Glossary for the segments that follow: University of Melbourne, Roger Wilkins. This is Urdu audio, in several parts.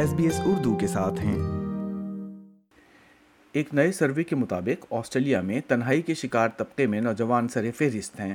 ایس بی ایس اردو کے ساتھ ہیں۔ ایک نئے سروے کے مطابق آسٹریلیا میں تنہائی کے شکار طبقے میں نوجوان سر فہرست ہیں۔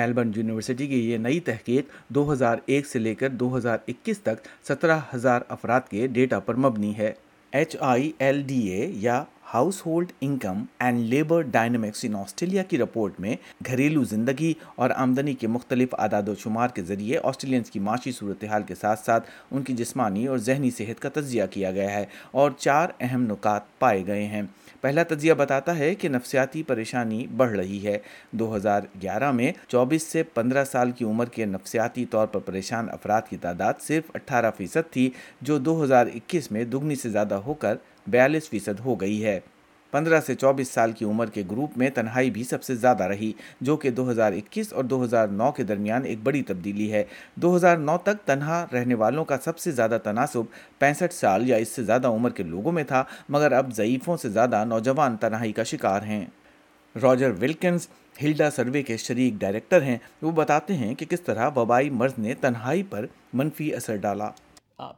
میلبرن یونیورسٹی کی یہ نئی تحقیق 2001 سے لے کر 2021 تک 17,000 افراد کے ڈیٹا پر مبنی ہے۔ HILDA یا household income and labour dynamics in Australia کی رپورٹ میں گھریلو زندگی اور آمدنی کے مختلف اعداد و شمار کے ذریعے آسٹریلینز کی معاشی صورتحال کے ساتھ ساتھ ان کی جسمانی اور ذہنی صحت کا تجزیہ کیا گیا ہے اور 4 اہم نکات پائے گئے ہیں۔ پہلا تجزیہ بتاتا ہے کہ نفسیاتی پریشانی بڑھ رہی ہے۔ 2011 میں 24 سے 15 سال کی عمر کے نفسیاتی طور پر پریشان افراد کی تعداد صرف 18% تھی، جو 2021 میں دگنی سے زیادہ ہو کر 42% ہو گئی ہے۔ 15 سے 24 سال کی عمر کے گروپ میں تنہائی بھی سب سے زیادہ رہی، جو کہ 2021 اور 2009 کے درمیان ایک بڑی تبدیلی ہے۔ 2009 تک تنہا رہنے والوں کا سب سے زیادہ تناسب 65 سال یا اس سے زیادہ عمر کے لوگوں میں تھا، مگر اب ضعیفوں سے زیادہ نوجوان تنہائی کا شکار ہیں۔ راجر ولکنز ہلڈا سروے کے شریک ڈائریکٹر ہیں۔ وہ بتاتے ہیں کہ کس طرح وبائی مرض نے تنہائی پر منفی اثر ڈالا۔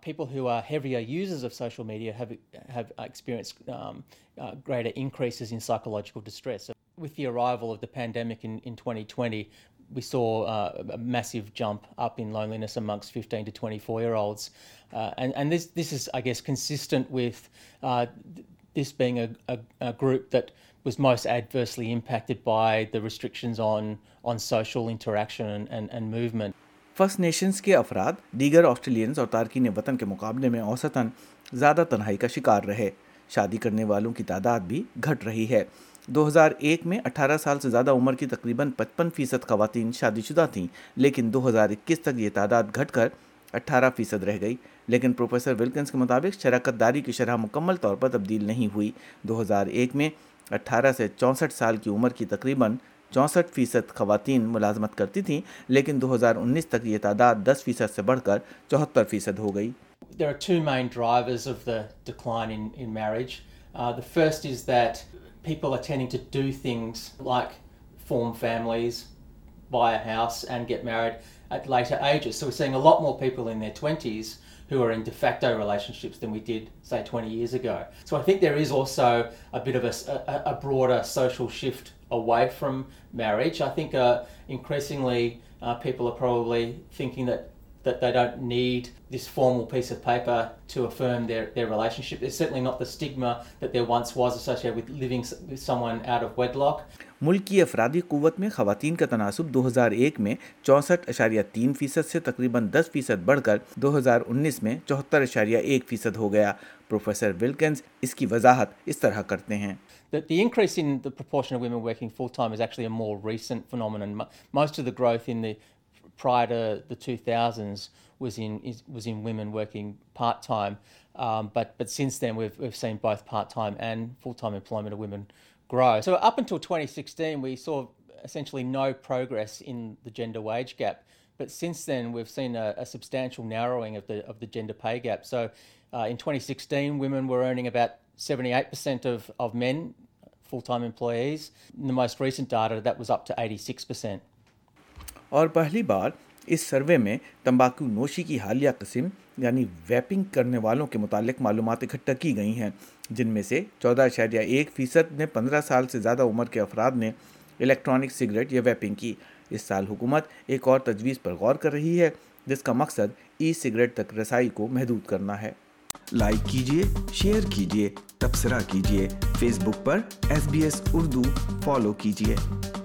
People who are heavier users of social media have experienced greater increases in psychological distress. So with the arrival of the pandemic in 2020, we saw a massive jump up in loneliness amongst 15 to 24 year olds, and this is, I guess, consistent with this being a group that was most adversely impacted by the restrictions on social interaction and movement. First nations کے افراد دیگر آسٹریلینز اور تارکین وطن کے مقابلے میں اوسطاً زیادہ تنہائی کا شکار رہے۔ شادی کرنے والوں کی تعداد بھی گھٹ رہی ہے۔ 2001 میں 18 سال سے زیادہ عمر کی تقریباً 55% خواتین شادی شدہ تھیں، لیکن 2021 تک یہ تعداد گھٹ کر 18% رہ گئی، لیکن پروفیسر ولکنز کے مطابق شراکت داری کی شرح مکمل طور پر تبدیل نہیں ہوئی۔ 2001 میں 18 سے 64 سال کی عمر کی تقریباً 64% خواتین ملازمت کرتی تھیں، لیکن 2019 تک یہ تعداد 10% سے بڑھ کر 74% ہو گئی۔ There are two main drivers of the decline in marriage. The first is that people are tending to do things like form families, buy a house and get married at later ages. So we're seeing a lot more people in their 20s who are in de facto relationships than we did, say, 20 years ago. So I think there is also a bit of a broader social shift away from marriage. I think increasingly people are probably thinking that they don't need this formal piece of paper to affirm their relationship. There's certainly not the stigma that there once was associated with living with someone out of wedlock. ملک کی افرادی قوت میں خواتین کا تناسب 2001 میں 64.3% سے تقریباً 10% بڑھ کر 2019 میں 74.1% ہو گیا۔ پروفیسر ولکنز اس کی وضاحت اس طرح کرتے ہیں۔ The increase in the proportion of women working full-time is actually a more recent phenomenon. Most of the growth in the prior to the 2000s was in women working part-time, but since then we've seen both part-time and full-time employment of women grow. So up until 2016 we saw essentially no progress in the gender wage gap, but since then we've seen a substantial narrowing of the gender pay gap. So in 2016 women were earning about 78% of men, full-time employees. In the most recent data that was up to 86%. اور پہلی بار اس سروے میں تمباکو نوشی کی حالیہ قسم یعنی ویپنگ کرنے والوں کے متعلق معلومات اکٹھا کی گئی ہیں، جن میں سے 14.1% نے 15 سال سے زیادہ عمر کے افراد نے الیکٹرانک سگریٹ یا ویپنگ کی۔ اس سال حکومت ایک اور تجویز پر غور کر رہی ہے جس کا مقصد ای سگریٹ تک رسائی کو محدود کرنا ہے۔ لائک کیجیے، شیئر کیجیے، تبصرہ کیجیے، فیس بک پر SBS اردو فالو کیجیے۔